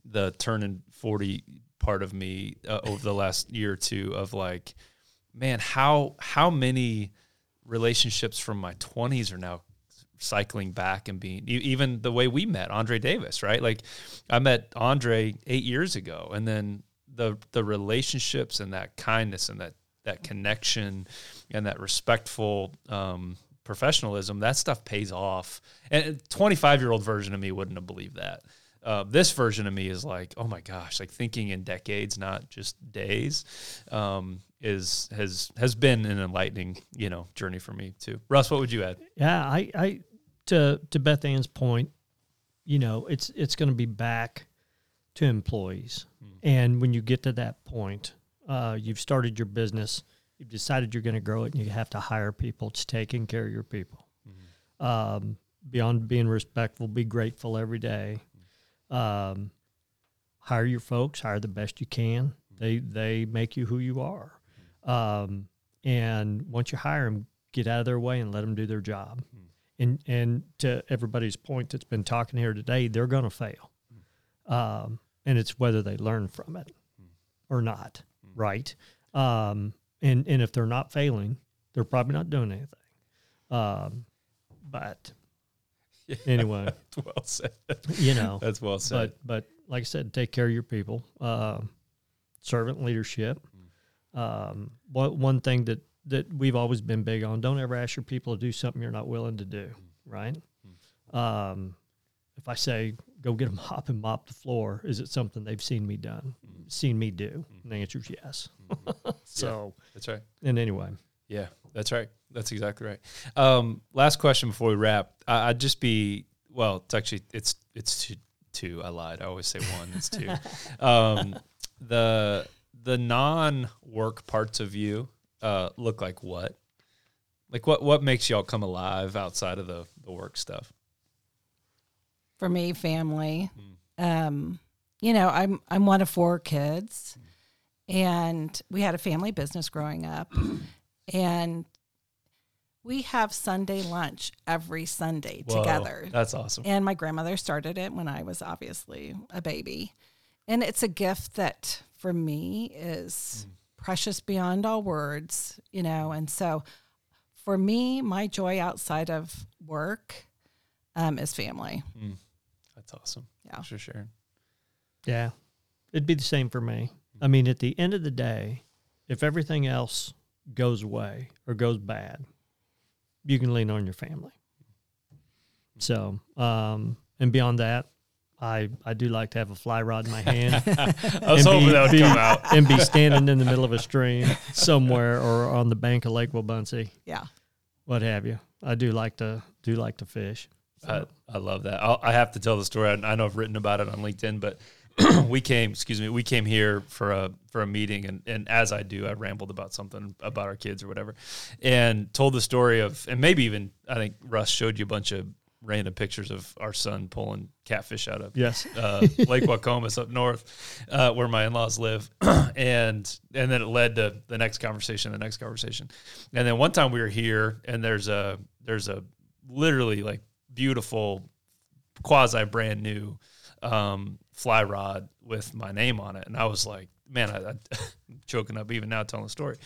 the turning forty part of me uh, over the last year or two of like, man, how how many relationships from my twenties are now cycling back, and being even the way we met Andre Davis, right? Like, I met Andre eight years ago, and then the the relationships and that kindness and that that connection and that respectful um, professionalism, that stuff pays off. And twenty-five-year-old version of me wouldn't have believed that. Uh, this version of me is like, oh my gosh, like thinking in decades, not just days, um, is has has been an enlightening, you know, journey for me too. Russ, what would you add? Yeah, I, I to to Beth Ann's point, you know, it's it's going to be back to employees, mm. and when you get to that point. Uh, you've started your business, you've decided you're going to grow it, and you have to hire people. It's taking care of your people. Mm-hmm. Um, beyond being respectful, be grateful every day. Um, hire your folks, hire the best you can. Mm-hmm. They they make you who you are. Um, and once you hire them, get out of their way and let them do their job. Mm-hmm. And, and to everybody's point that's been talking here today, they're going to fail. Mm-hmm. Um, and it's whether they learn from it mm-hmm. or not. Right. Um, And and if they're not failing, they're probably not doing anything. Um, but yeah, anyway, that's well said. You know, that's well said. But, but like I said, take care of your people. Uh, servant leadership. Um, what one thing that that we've always been big on: don't ever ask your people to do something you're not willing to do. Right? Um, if I say go get a mop and mop the floor, is it something they've seen me done, seen me do? And the answer is yes. So yeah, that's right. And anyway, yeah, that's right. That's exactly right. Um, last question before we wrap. I, I'd just be well. It's actually it's it's two, two. I lied. I always say one. It's two. um, the the non-work parts of you uh, look like what? Like what? What makes y'all come alive outside of the, the work stuff? For me, family. Mm. Um, you know, I'm I'm one of four kids, mm. and we had a family business growing up, and we have Sunday lunch every Sunday Whoa, together. That's awesome. And my grandmother started it when I was obviously a baby, and it's a gift that for me is mm. precious beyond all words. You know, and so for me, my joy outside of work um, is family. Mm. That's awesome. Yeah. Thanks for sharing. Yeah. It'd be the same for me. I mean, at the end of the day, if everything else goes away or goes bad, you can lean on your family. So, um, and beyond that, I, I do like to have a fly rod in my hand. I was hoping be, that would be, come out. And be standing in the middle of a stream somewhere or on the bank of Lake Wabaunsee. Yeah. What have you. I do like to do like to fish. So. I, I love that. I'll, I have to tell the story. I, I know I've written about it on LinkedIn, but we came, excuse me, we came here for a for a meeting, and, and as I do, I rambled about something about our kids or whatever, and told the story of, and maybe even, I think Russ showed you a bunch of random pictures of our son pulling catfish out of yes. uh, Lake Wacomas up north, uh, where my in-laws live. and and then it led to the next conversation, the next conversation. And then one time we were here, and there's a there's a literally like beautiful, quasi brand new um, fly rod with my name on it. And I was like, man, I, I'm choking up even now telling the story.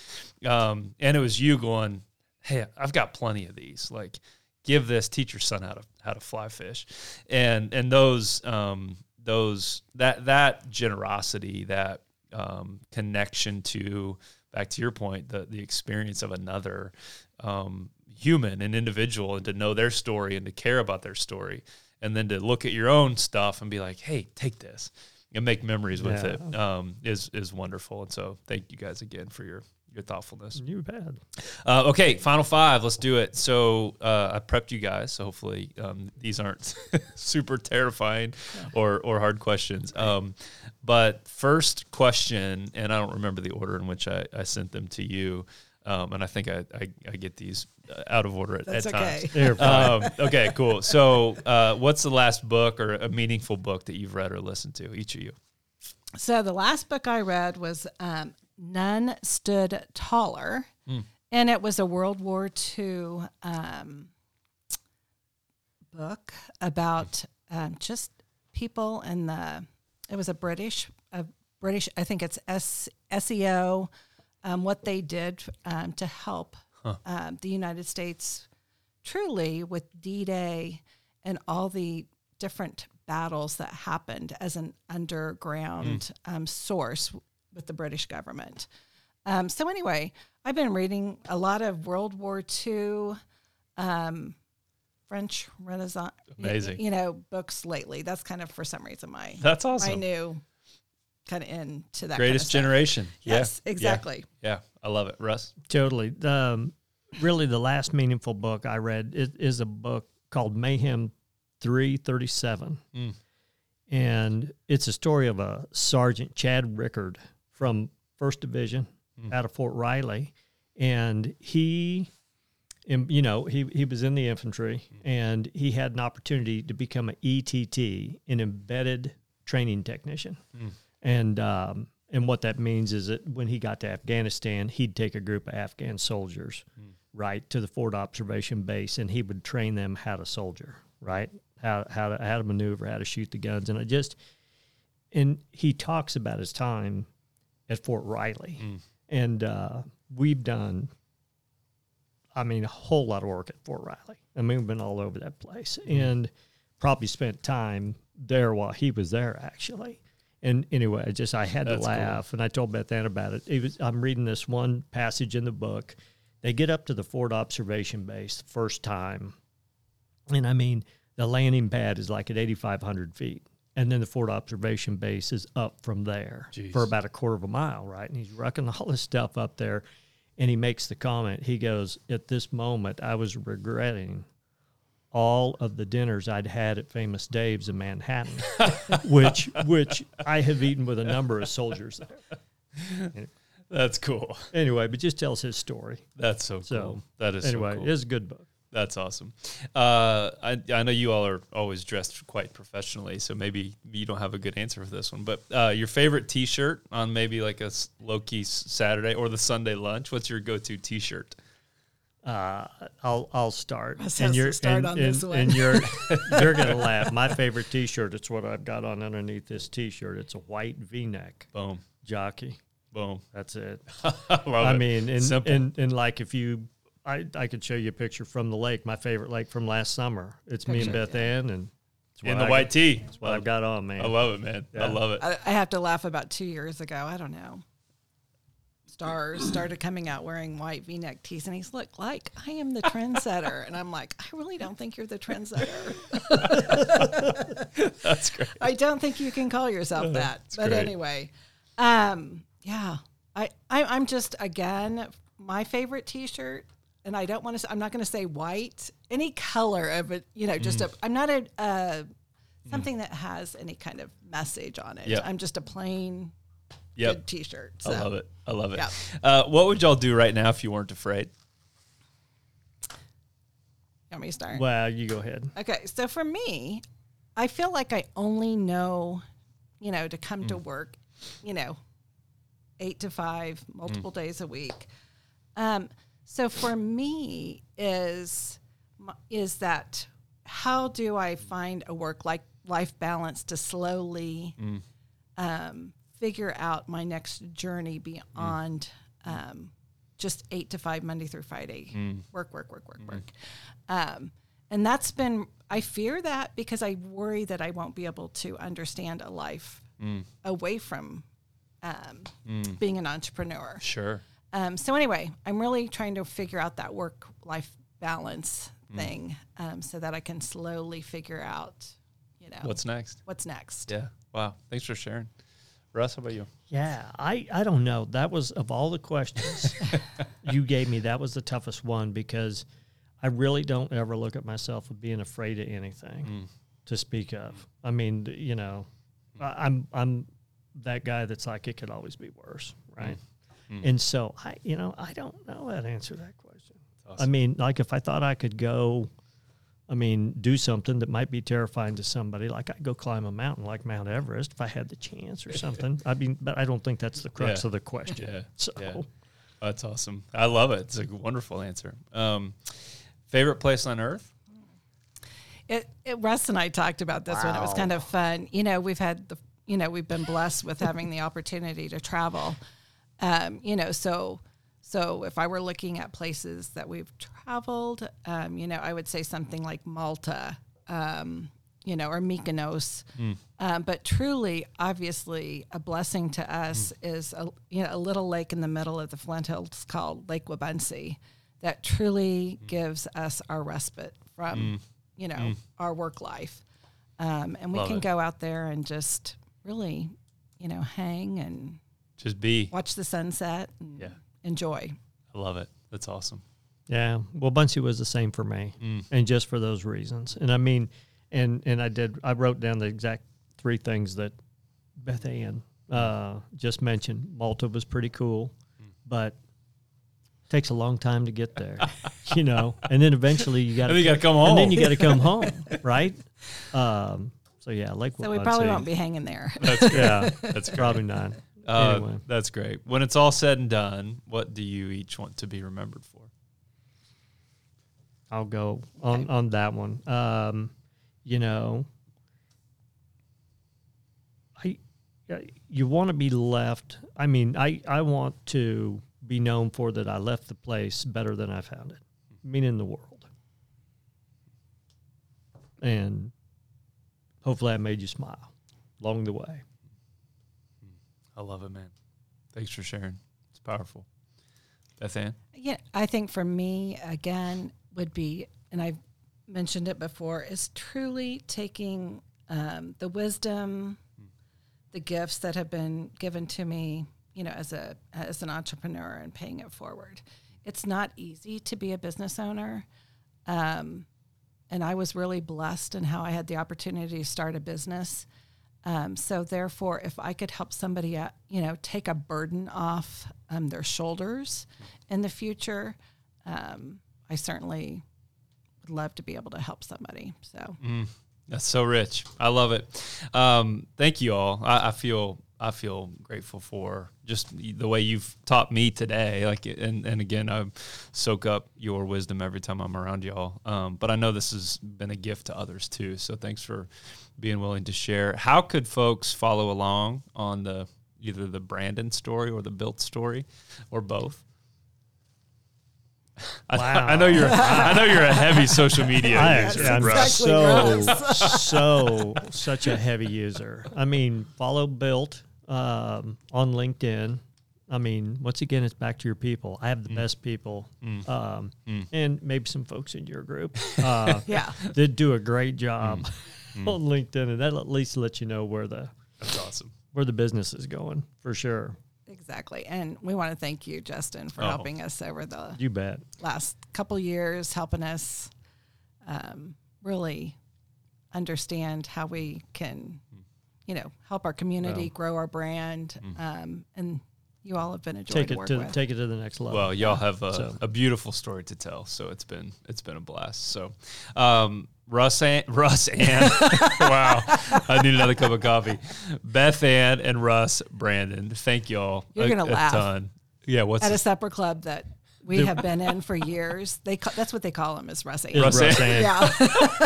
Um, and it was you going, hey, I've got plenty of these. Like, give this, teach your son how to how to fly fish, and and those um, those that that generosity, that um, connection to, back to your point, the the experience of another um, human and individual, and to know their story and to care about their story, and then to look at your own stuff and be like, hey, take this and make memories with yeah. it um, is is wonderful. And so thank you guys again for your. Your thoughtfulness. You bad. Uh, okay, final five. Let's do it. So uh, I prepped you guys, so hopefully um, these aren't super terrifying or or hard questions. Um, but first question, and I don't remember the order in which I, I sent them to you, um, and I think I, I, I get these out of order at, at okay. times. um, okay, cool. So uh, what's the last book or a meaningful book that you've read or listened to, each of you? So the last book I read was... Um, None Stood Taller, mm. and it was a World War Two um, book about um, just people in the. It was a British, a British. I think it's S, SEO, um, what they did um, to help huh. um, the United States, truly with D-Day and all the different battles that happened as an underground mm. um, source. With the British government. Um, so anyway, I've been reading a lot of World War Two, um, French Renaissance, amazing, you, you know, books lately. That's kind of, for some reason, my that's awesome. My new kind of into that greatest kind of generation. Yes, yeah. exactly. Yeah. yeah, I love it, Russ. Totally. Um, really, the last meaningful book I read is, is a book called Mayhem three thirty-seven, mm. and it's a story of a Sergeant Chad Rickard. From First Division mm. out of Fort Riley, and he, you know, he, he was in the infantry, mm. and he had an opportunity to become an E T T, an embedded training technician, mm. and um, and what that means is that when he got to Afghanistan, he'd take a group of Afghan soldiers mm. right to the Fort Observation Base, and he would train them how to soldier, right, how how to, how to maneuver, how to shoot the guns, and I just, and he talks about his time at Fort Riley mm. And uh, we've done, I mean, a whole lot of work at Fort Riley. I mean, we've been all over that place. And probably spent time there while he was there, actually. And anyway, I just, I had That's to laugh. Cool. And I told Beth Ann about it. It was, I'm reading this one passage in the book. They get up to the Fort Observation Base the first time. And, I mean, the landing pad is like at eighty-five hundred feet. And then the Fort Observation Base is up from there Jeez. for about a quarter of a mile, right? And he's wrecking all this stuff up there. And he makes the comment, he goes, at this moment, I was regretting all of the dinners I'd had at Famous Dave's in Manhattan, which which I have eaten with a number of soldiers there. That's cool. Anyway, but just tells his story. That's so cool. So, that is anyway, so cool. It is a good book. That's awesome. Uh, I, I know you all are always dressed quite professionally, so maybe you don't have a good answer for this one. But uh, your favorite T-shirt on maybe like a low-key Saturday or the Sunday lunch, what's your go-to T-shirt? Uh, I'll I'll start. I and you're, start and, on and, this one. And you're, you're going to laugh. My favorite T-shirt, it's what I've got on underneath this T-shirt. It's a white V-neck. Boom. Jockey. Boom. That's it. I, I mean, and, and, and like if you... I, I could show you a picture from the lake, my favorite lake from last summer. It's me and Beth Ann, and it's in the I white got, tee. That's what I've got on, man. I love it, man. Yeah. I love it. I, I have to laugh about two years ago. I don't know. Stars started coming out wearing white V-neck tees, and he's look like I am the trendsetter, and I'm like, I really don't think you're the trendsetter. That's great. I don't think you can call yourself that. That's but great. Anyway, um, yeah, I, I I'm just again my favorite T-shirt. And I don't want to. I'm not going to say white. Any color of it, you know. Just mm. a. I'm not a uh, something mm. that has any kind of message on it. Yep. I'm just a plain, yep. good T-shirt. So. I love it. I love it. Yep. Uh, what would y'all do right now if you weren't afraid? You want me to start? Well, you go ahead. Okay. So for me, I feel like I only know, you know, to come mm. to work, you know, eight to five, multiple mm. days a week. Um. So for me is is that how do I find a work like life balance to slowly mm. um, figure out my next journey beyond mm. um, just eight to five Monday through Friday mm. work work work work mm. work um, and that's been I fear that because I worry that I won't be able to understand a life mm. away from um, mm. being an entrepreneur. Sure. Um, so anyway, I'm really trying to figure out that work-life balance mm. thing um, so that I can slowly figure out, you know. What's next? What's next. Yeah. Wow. Thanks for sharing. Russ, how about you? Yeah. I, I don't know. That was, of all the questions you gave me, that was the toughest one because I really don't ever look at myself as being afraid of anything mm. to speak of. I mean, you know, I, I'm I'm that guy that's like, it could always be worse, right? Mm. And so, I, you know, I don't know how to answer that question. Awesome. I mean, like if I thought I could go, I mean, do something that might be terrifying to somebody, like I'd go climb a mountain like Mount Everest if I had the chance or something. I mean, but I don't think that's the crux yeah. of the question. Yeah. So yeah. That's awesome. I love it. It's a wonderful answer. Um, favorite place on earth? It, it, Russ and I talked about this wow. one. It was kind of fun. You know, we've had the, you know, we've been blessed with having the opportunity to travel. Um, you know, so, so if I were looking at places that we've traveled, um, you know, I would say something like Malta, um, you know, or Mykonos. Mm. Um, but truly, obviously, a blessing to us mm. is, a, you know, a little lake in the middle of the Flint Hills called Lake Wabaunsee that truly mm. gives us our respite from, mm. you know, mm. our work life. Um, and we Love can it. go out there and just really, you know, hang and. Just be. Watch the sunset and yeah. enjoy. I love it. That's awesome. Yeah. Well, Bunsey was the same for me mm. and just for those reasons. And I mean, and, and I did, I wrote down the exact three things that Beth Ann uh, just mentioned. Malta was pretty cool, mm. but takes a long time to get there, you know, and then eventually you got to come home. And then you got to come home, right? Um, so yeah, Lake So we Bunsey. Probably won't be hanging there. That's, yeah, that's probably not. Uh, anyway. That's great. When it's all said and done, what do you each want to be remembered for? I'll go on, okay. on that one. Um, you know, I you want to be left. I mean, I, I want to be known for that I left the place better than I found it, meaning the world. And hopefully I made you smile along the way. I love it, man. Thanks for sharing. It's powerful. Beth Ann? Yeah, I think for me, again, would be, and I've mentioned it before, is truly taking um, the wisdom, mm. the gifts that have been given to me, you know, as a as an entrepreneur and paying it forward. It's not easy to be a business owner. Um, and I was really blessed in how I had the opportunity to start a business. Um, so therefore, if I could help somebody, uh, you know, take a burden off um, their shoulders in the future, um, I certainly would love to be able to help somebody. So mm, that's so rich. I love it. Um, thank you all. I, I feel I feel grateful for just the way you've taught me today. Like, and, and again, I soak up your wisdom every time I'm around y'all. Um, but I know this has been a gift to others too. So thanks for being willing to share. How could folks follow along on the, either the Brandon story or the Built story or both? Wow. I, I know you're. I know you're a heavy social media user. I, I'm exactly so so such a heavy user. I mean, follow Built um, on LinkedIn. I mean, once again, it's back to your people. I have the mm. best people, mm. Um, mm. and maybe some folks in your group. Uh, yeah, they do a great job mm. on LinkedIn, and that at least lets you know where the that's awesome where the business is going for sure. Exactly. And we want to thank you, Justin, for oh, helping us over the you bet. last couple years, helping us um, really understand how we can, you know, help our community, well, grow our brand. Mm. Um, and you all have been a joy take to it work to, with. Take it to the next level. Well, y'all have a, so. a beautiful story to tell. So it's been it's been a blast. So um, Russ and Russ and wow, I need another cup of coffee. Beth Ann and Russ Brandon, thank y'all. You're a, gonna a laugh. Ton. Yeah, what's at this? A supper club that we Dude. have been in for years. They ca- that's what they call them is Russ and Russ and yeah.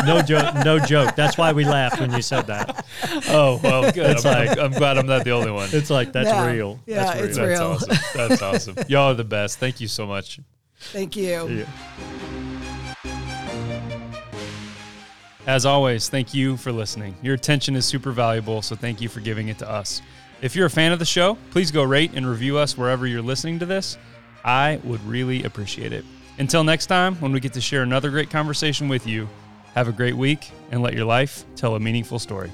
no joke, no joke. That's why we laughed when you said that. Oh well, good. I'm, like, I'm glad I'm not the only one. It's like that's yeah. real. Yeah, that's real. It's that's real. Awesome. That's awesome. Y'all are the best. Thank you so much. Thank you. Yeah. As always, thank you for listening. Your attention is super valuable, so thank you for giving it to us. If you're a fan of the show, please go rate and review us wherever you're listening to this. I would really appreciate it. Until next time, when we get to share another great conversation with you, have a great week and let your life tell a meaningful story.